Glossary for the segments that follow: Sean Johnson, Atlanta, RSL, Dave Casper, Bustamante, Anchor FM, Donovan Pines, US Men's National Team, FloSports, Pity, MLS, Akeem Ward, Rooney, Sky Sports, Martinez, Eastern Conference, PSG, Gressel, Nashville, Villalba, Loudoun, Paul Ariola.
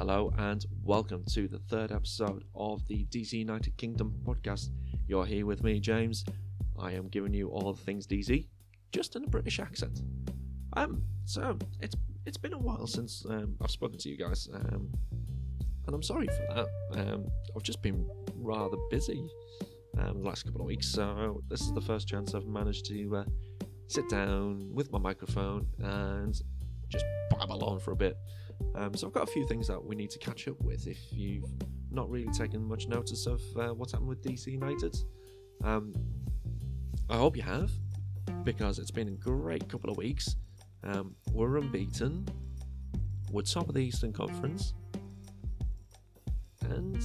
Hello and welcome to the third episode of the DC United Kingdom podcast. You're here with me, James. I am giving you all the things DZ, just in a British accent. So it's been a while since I've spoken to you guys, and I'm sorry for that. I've just been rather busy the last couple of weeks, so this is the first chance I've managed to sit down with my microphone and just babble on for a bit. So I've got a few things that we need to catch up with if you've not really taken much notice of what's happened with DC United. I hope you have, because it's been a great couple of weeks. We're unbeaten, we're top of the Eastern Conference, and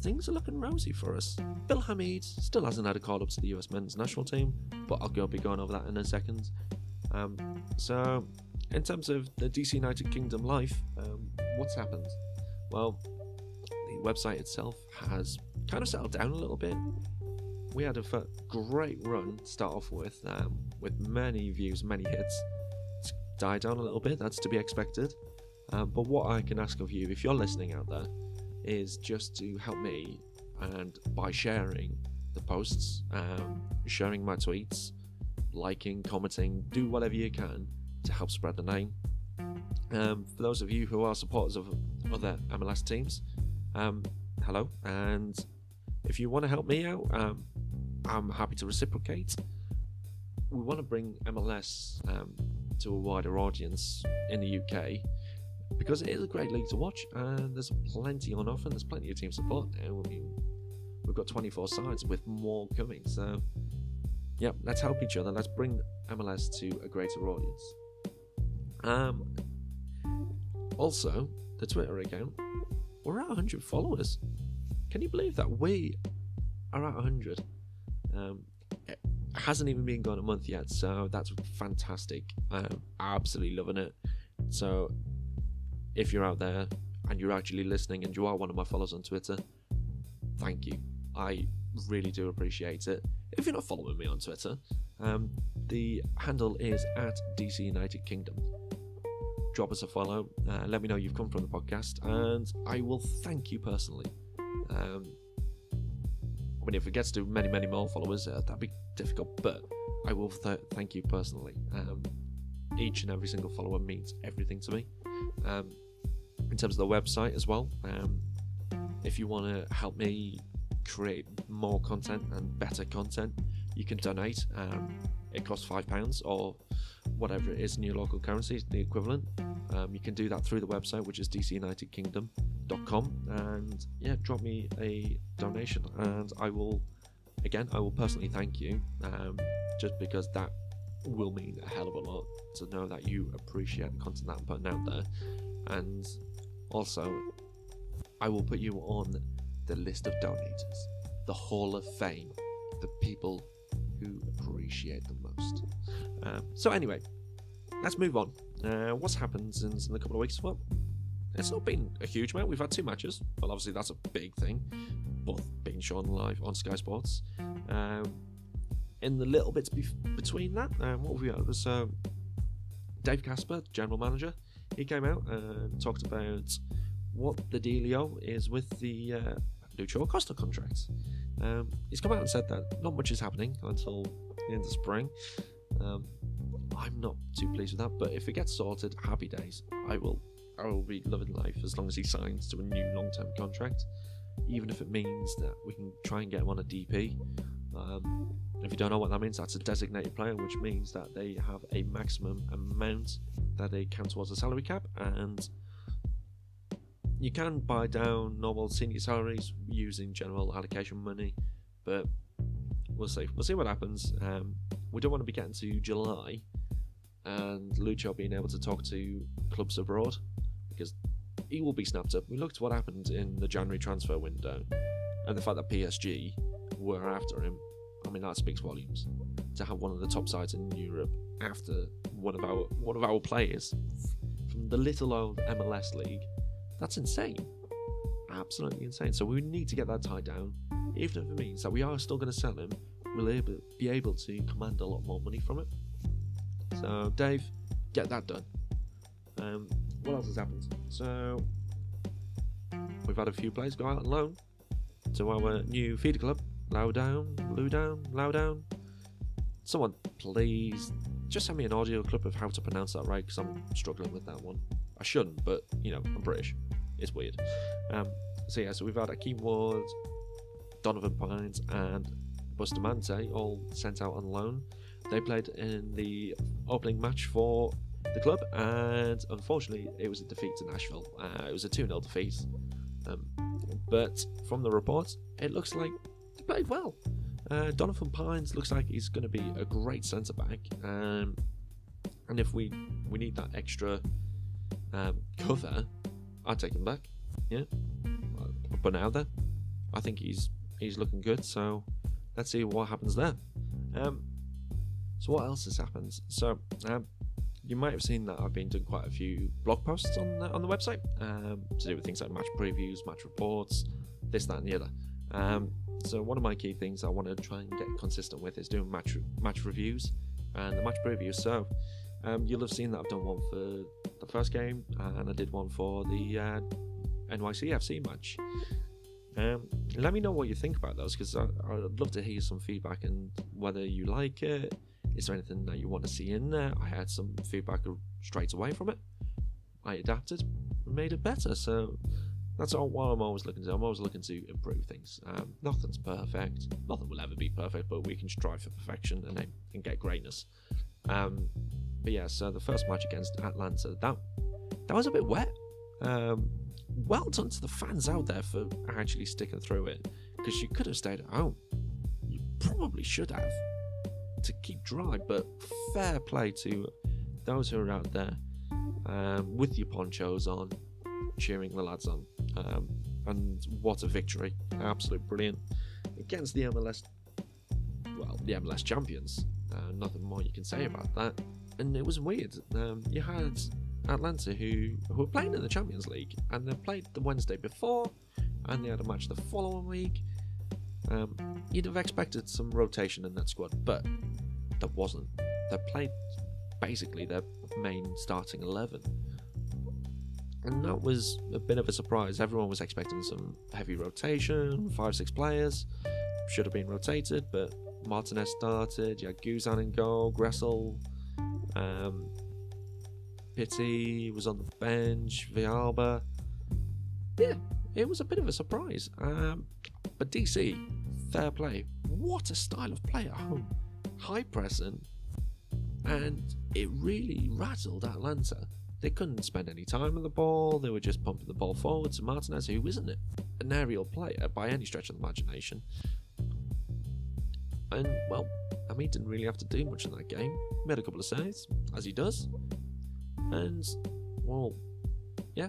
things are looking rosy for us. Bill Hamid still hasn't had a call up to the US Men's National Team, but I'll be going over that in a second. So in terms of the DC United Kingdom life, what's happened? Well, the website itself has kind of settled down a little bit. We had a great run to start off with many views, many hits. It's died down a little bit, that's to be expected. But what I can ask of you, if you're listening out there, is just to help me, and by sharing the posts, sharing my tweets, liking, commenting, do whatever you can to help spread the name. For those of you who are supporters of other MLS teams, hello, and if you want to help me out, I'm happy to reciprocate. We want to bring MLS to a wider audience in the UK, because it is a great league to watch, and there's plenty on offer, and there's plenty of team support now. I mean, we've got 24 sides with more coming, so yeah, let's help each other, let's bring MLS to a greater audience. Also, the Twitter account, we're at 100 followers. Can you believe that? We are at 100. It hasn't even been gone a month yet, so that's fantastic. I'm absolutely loving it. So if you're out there and you're actually listening and you are one of my followers on Twitter, thank you. I really do appreciate it. If you're not following me on Twitter, the handle is at DC United Kingdom. Drop us a follow, let me know you've come from the podcast, and I will thank you personally. I mean, if it gets to many more followers, that'd be difficult, but I will thank you personally. Each and every single follower means everything to me. In terms of the website as well, if you want to help me create more content and better content, you can donate. It costs £5 or whatever it is in your local currency, the equivalent. You can do that through the website, which is dcunitedkingdom.com, and yeah, drop me a donation, and I will personally thank you, just because that will mean a hell of a lot to know that you appreciate the content that I'm putting out there. And also, I will put you on the list of donators, the Hall of Fame, the people who appreciate the most. So anyway, let's move on. What's happened since in a couple of weeks? Well, it's not been a huge amount. We've had 2 matches. Well, obviously that's a big thing, both being shown live on Sky Sports. In the little bits between that, what we had was Dave Casper, general manager. He came out and talked about what the dealio is with the Lucho Acosta contract. He's come out and said that not much is happening until the end of spring. I'm not too pleased with that, but if it gets sorted, happy days. I will be loving life as long as he signs to a new long-term contract, even if it means that we can try and get him on a DP. If you don't know what that means, that's a designated player, which means that they have a maximum amount that they count towards the salary cap, and you can buy down normal senior salaries using general allocation money, but we'll see what happens. We don't want to be getting to July and Lucho being able to talk to clubs abroad, because he will be snapped up. We looked at what happened in the January transfer window and the fact that PSG were after him. I mean, that speaks volumes, to have one of the top sides in Europe after one of our players from the little old MLS league. That's insane, absolutely insane. So we need to get that tied down, even if it means that we are still going to sell him. We'll be able to command a lot more money from it. So Dave, get that done. What else has happened? So We've had a few players go out on loan to our new feeder club, Loudoun. Someone please just send me an audio clip of how to pronounce that right, because I'm struggling with that one. I shouldn't, but you know, I'm British. It's weird. So we've had Akeem Ward, Donovan Pines and Bustamante all sent out on loan. They played in the opening match for the club, and unfortunately it was a defeat to Nashville. It was a 2-0 defeat, but from the reports it looks like they played well. Donovan Pines looks like he's going to be a great centre back, and if we need that extra cover, I'd take him back. Yeah, but now then I think he's looking good, so let's see what happens there. So what else has happened? So you might have seen that I've been doing quite a few blog posts on the website to do with things like match previews, match reports, this, that and the other. So one of my key things I want to try and get consistent with is doing match reviews and the match previews. So you'll have seen that I've done one for the first game, and I did one for the NYCFC match. Let me know what you think about those, because I'd love to hear some feedback and whether you like it. Is there anything that you want to see in there? I had some feedback straight away from it. I adapted and made it better. So that's all what I'm always looking to do. I'm always looking to improve things. Nothing's perfect. Nothing will ever be perfect, but we can strive for perfection and get greatness. But yeah, so the first match against Atlanta, that was a bit wet. Well done to the fans out there for actually sticking through it, because you could have stayed at home. You probably should have, to keep dry, but fair play to those who are out there with your ponchos on, cheering the lads on. And what a victory. Absolute brilliant against the MLS, well, the MLS champions. Nothing more you can say about that. And it was weird. You had Atlanta who were playing in the Champions League, and they played the Wednesday before and they had a match the following week. You'd have expected some rotation in that squad, but there wasn't. They played basically their main starting 11, and that was a bit of a surprise. Everyone was expecting some heavy rotation, 5-6 players should have been rotated, but Martinez started. You had Guzan in goal, Gressel, Pity was on the bench, Villalba. Yeah, it was a bit of a surprise. But DC, fair play. What a style of play at home. High pressing. And it really rattled Atlanta. They couldn't spend any time on the ball. They were just pumping the ball forward to Martinez, who isn't an aerial player by any stretch of the imagination. And, well, Hamid didn't really have to do much in that game. He made a couple of saves, as he does. And, well, yeah,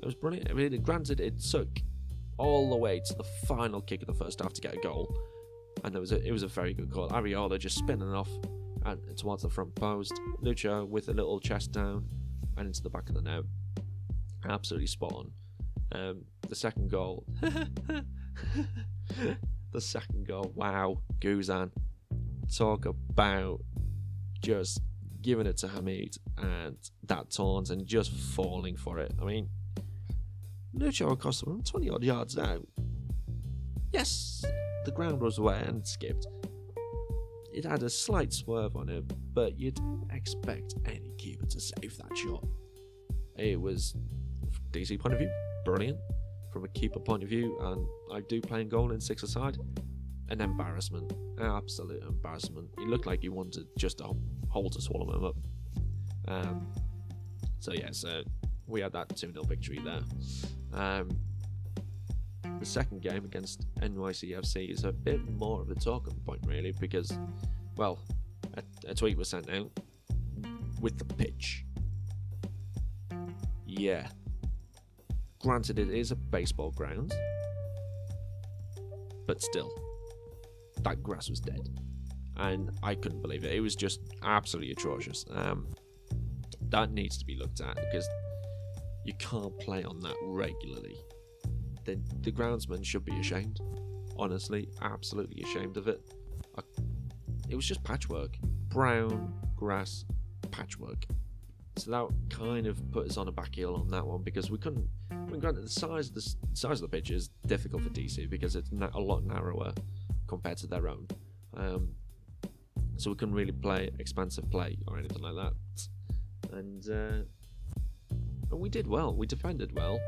it was brilliant. I mean, granted, it took all the way to the final kick of the first half to get a goal, and it was a very good goal. Ariola just spinning off and towards the front post, Lucho with a little chest down and into the back of the net. Absolutely spot on. The second goal, wow, Guzan, talk about just giving it to Hamid and that taunt and just falling for it. I mean, Lucho Acosta, 20 odd yards out. Yes, the ground was wet and skipped. It had a slight swerve on it, but you'd expect any keeper to save that shot. It was, from a DC point of view, brilliant. From a keeper point of view, and I do play in goal in six-a-side, an embarrassment, absolute embarrassment. He looked like he wanted just a hole to swallow him up. So we had that 2-0 victory there. The second game against NYCFC is a bit more of a talking point, really, because, well, a tweet was sent out with the pitch. Yeah. Granted, it is a baseball ground, but still, that grass was dead. And I couldn't believe it. It was just absolutely atrocious. That needs to be looked at, because you can't play on that regularly. The groundsman should be ashamed. Honestly, absolutely ashamed of it. It was just patchwork. Brown grass patchwork. So that kind of put us on a back heel on that one, because we couldn't. I mean, granted, the size of the pitch is difficult for DC because it's a lot narrower compared to their own. So we couldn't really play expansive play or anything like that. And we did well. We defended well.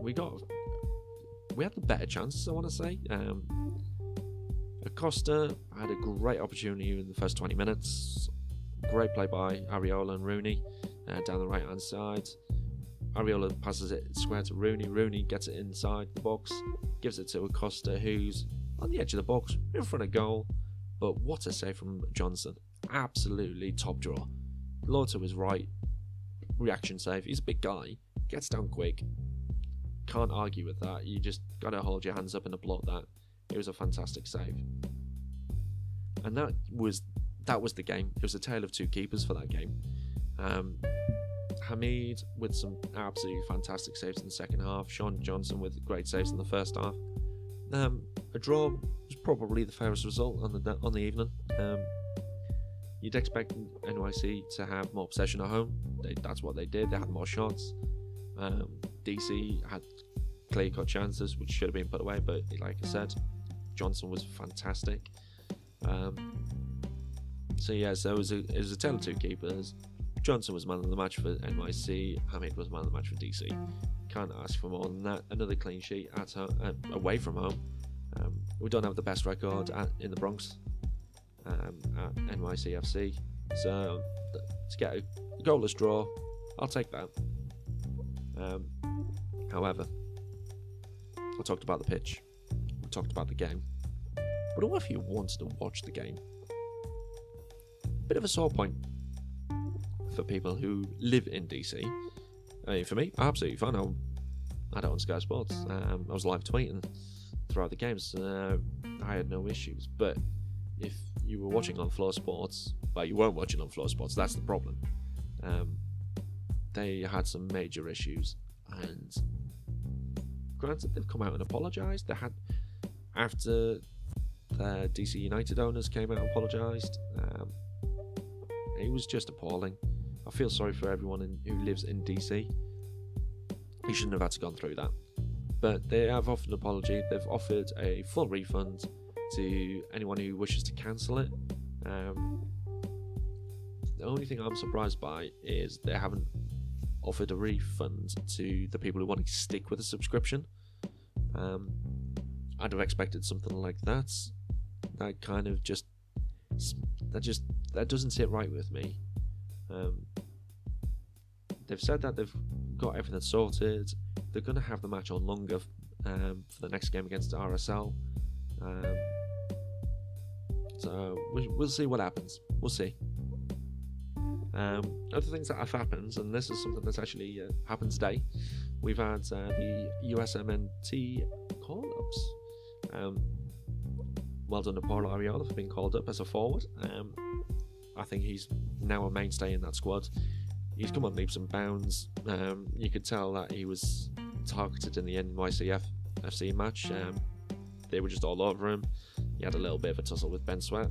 We had the better chances, I want to say. Acosta had a great opportunity in the first 20 minutes. Great play by Ariola and Rooney down the right-hand side. Ariola passes it square to Rooney. Rooney gets it inside the box, gives it to Acosta, who's on the edge of the box, in front of goal. But what a save from Johnson. Absolutely top drawer. Lord to his right, reaction save. He's a big guy, gets down quick. Can't argue with that. You just got to hold your hands up and applaud that. It was a fantastic save. And that was the game. It was a tale of two keepers for that game. Hamid with some absolutely fantastic saves in the second half. Sean Johnson with great saves in the first half. A draw was probably the fairest result on the evening. You'd expect NYC to have more possession at home. That's what they did. They had more shots. DC had clear-cut chances which should have been put away, but like I said, Johnson was fantastic. So it was a tale of two keepers. Johnson was man of the match for NYC. Hamid was man of the match for DC. Can't ask for more than that. Another clean sheet at home, away from home. We don't have the best record in the Bronx at NYCFC, so to get a goalless draw, I'll take that. However, I talked about the pitch, I talked about the game, but what if you wanted to watch the game? Bit of a sore point for people who live in DC. I mean, for me, absolutely fine. I don't own Sky Sports. I was live tweeting throughout the games, so I had no issues. But if you were watching on FloSports, but you weren't watching on FloSports, that's the problem. They had some major issues, and granted, they've come out and apologised. They had, after the DC United owners came out and apologised. It was just appalling. I feel sorry for everyone who lives in DC. You shouldn't have had to go through that. But they have offered an apology. They've offered a full refund to anyone who wishes to cancel it. The only thing I'm surprised by is they haven't offered a refund to the people who want to stick with a subscription. I'd have expected something like that. That doesn't sit right with me. They've said that they've got everything sorted. They're going to have the match on longer for the next game against RSL. So we'll see what happens. We'll see. Other things that have happened, and this is something that's actually happened today. We've had the USMNT call-ups. Well done to Paul Ariola for being called up as a forward. I think he's now a mainstay in that squad. He's come on leaps and bounds. You could tell that he was targeted in the NYCFC match. They were just all over him. He had a little bit of a tussle with Ben Sweat.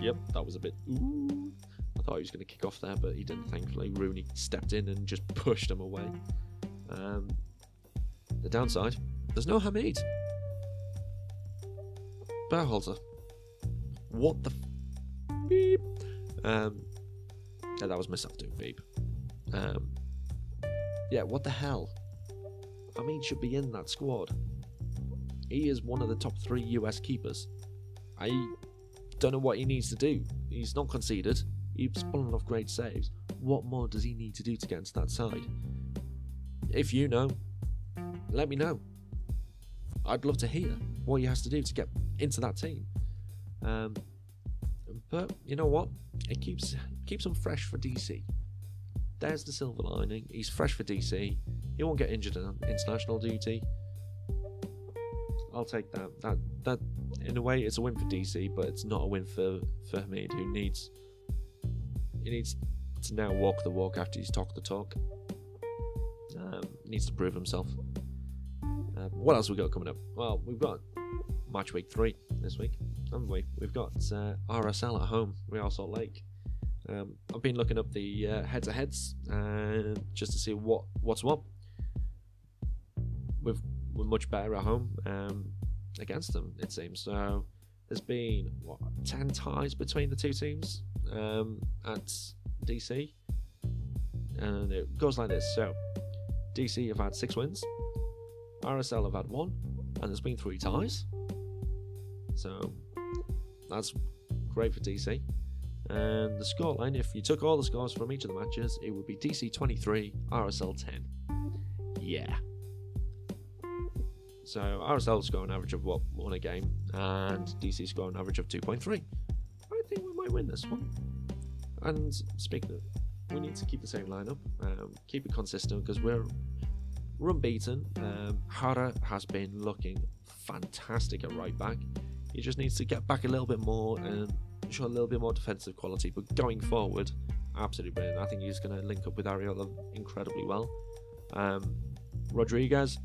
Yep, that was a bit, ooh. I thought he was going to kick off there, but he didn't, thankfully. Rooney stepped in and just pushed him away. The downside, there's no Hamid. Bearhalter. What the beep? Yeah, that was myself doing beep. Yeah, what the hell? Hamid should be in that squad. He is one of the top 3 US keepers. I don't know what he needs to do. He's not conceded. He's pulling off great saves. What more does he need to do to get into that side? If you know, let me know. I'd love to hear what he has to do to get into that team. But you know what? It keeps him fresh for DC. There's the silver lining. He's fresh for DC. He won't get injured on international duty. I'll take that. That in a way, it's a win for DC, but it's not a win for Hamid, who needs to now walk the walk after he's talked the talk. Needs to prove himself. What else we got coming up? Well, we've got match week 3 this week, haven't we? We've got RSL at home, Real Salt Lake. I've been looking up the head-to-heads just to see what's what. We're much better at home against them, it seems. So there's been 10 ties between the two teams at DC, and it goes like this. So DC have had 6 wins, RSL have had 1, and there's been 3 ties. So that's great for DC. And the scoreline, if you took all the scores from each of the matches, it would be DC 23, RSL 10. Yeah. So RSL score an average of 1 a game, and DC score an average of 2.3. I think we might win this one. And speaking of, we need to keep the same lineup, keep it consistent, because we're unbeaten. Hara has been looking fantastic at right back. He just needs to get back a little bit more and show a little bit more defensive quality. But going forward, absolutely brilliant. I think he's going to link up with Ariola incredibly well. Rodriguez,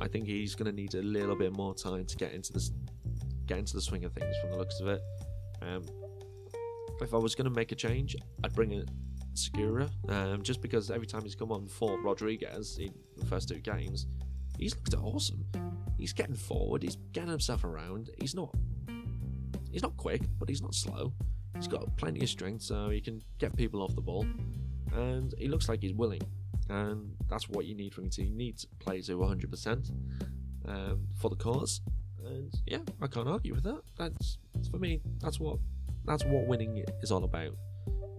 I think he's going to need a little bit more time to get into the swing of things from the looks of it. If I was going to make a change, I'd bring in Segura, just because every time he's come on for Rodriguez in the first 2 games, he's looked awesome. He's getting forward, he's getting himself around. He's not quick, but he's not slow. He's got plenty of strength, so he can get people off the ball, and he looks like he's willing. And that's what you need from your team. You need players who are 100% for the cause. And yeah, I can't argue with that. That's, for me, that's what winning is all about.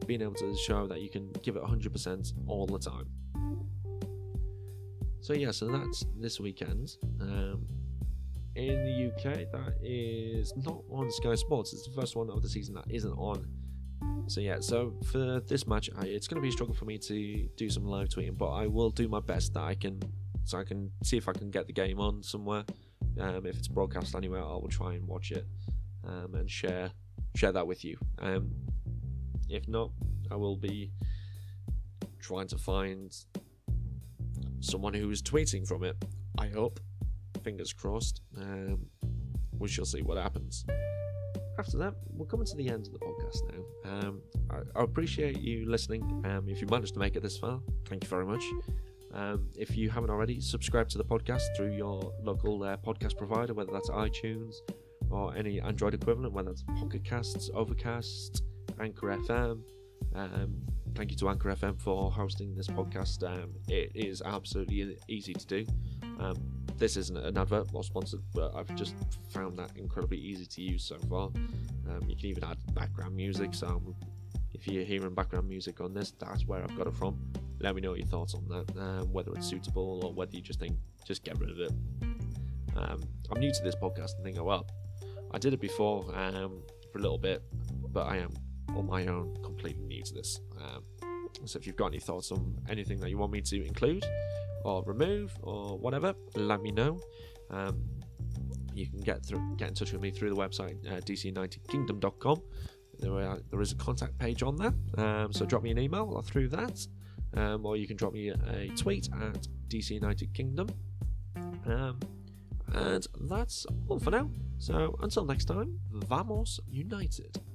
Being able to show that you can give it 100% all the time. So yeah, so that's this weekend. In the UK, that is not on Sky Sports. It's the first one of the season that isn't on. So yeah, so for this match, it's going to be a struggle for me to do some live tweeting, but I will do my best that I can, so I can see if I can get the game on somewhere. If it's broadcast anywhere, I will try and watch it and share that with you. If not, I will be trying to find someone who is tweeting from it. I hope, fingers crossed. We shall see what happens. After that, we're coming to the end of the podcast now. I appreciate you listening. If you managed to make it this far, thank you very much. If you haven't already, subscribe to the podcast through your local podcast provider, whether that's iTunes or any Android equivalent, whether that's Pocket Casts, Overcast, Anchor FM. Thank you to Anchor FM for hosting this podcast. It is absolutely easy to do. This isn't an advert or sponsored, but I've just found that incredibly easy to use so far. You can even add background music, so if you're hearing background music on this, that's where I've got it from. Let me know your thoughts on that, whether it's suitable or whether you just think, just get rid of it. I'm new to this podcast and think, I did it before for a little bit, but I am on my own completely new to this. So if you've got any thoughts on anything that you want me to include, or remove, or whatever, let me know. You can get in touch with me through the website, DCUnitedKingdom.com. There is a contact page on there, so drop me an email through that, or you can drop me a tweet at DCUnitedKingdom. And that's all for now. So until next time, vamos United.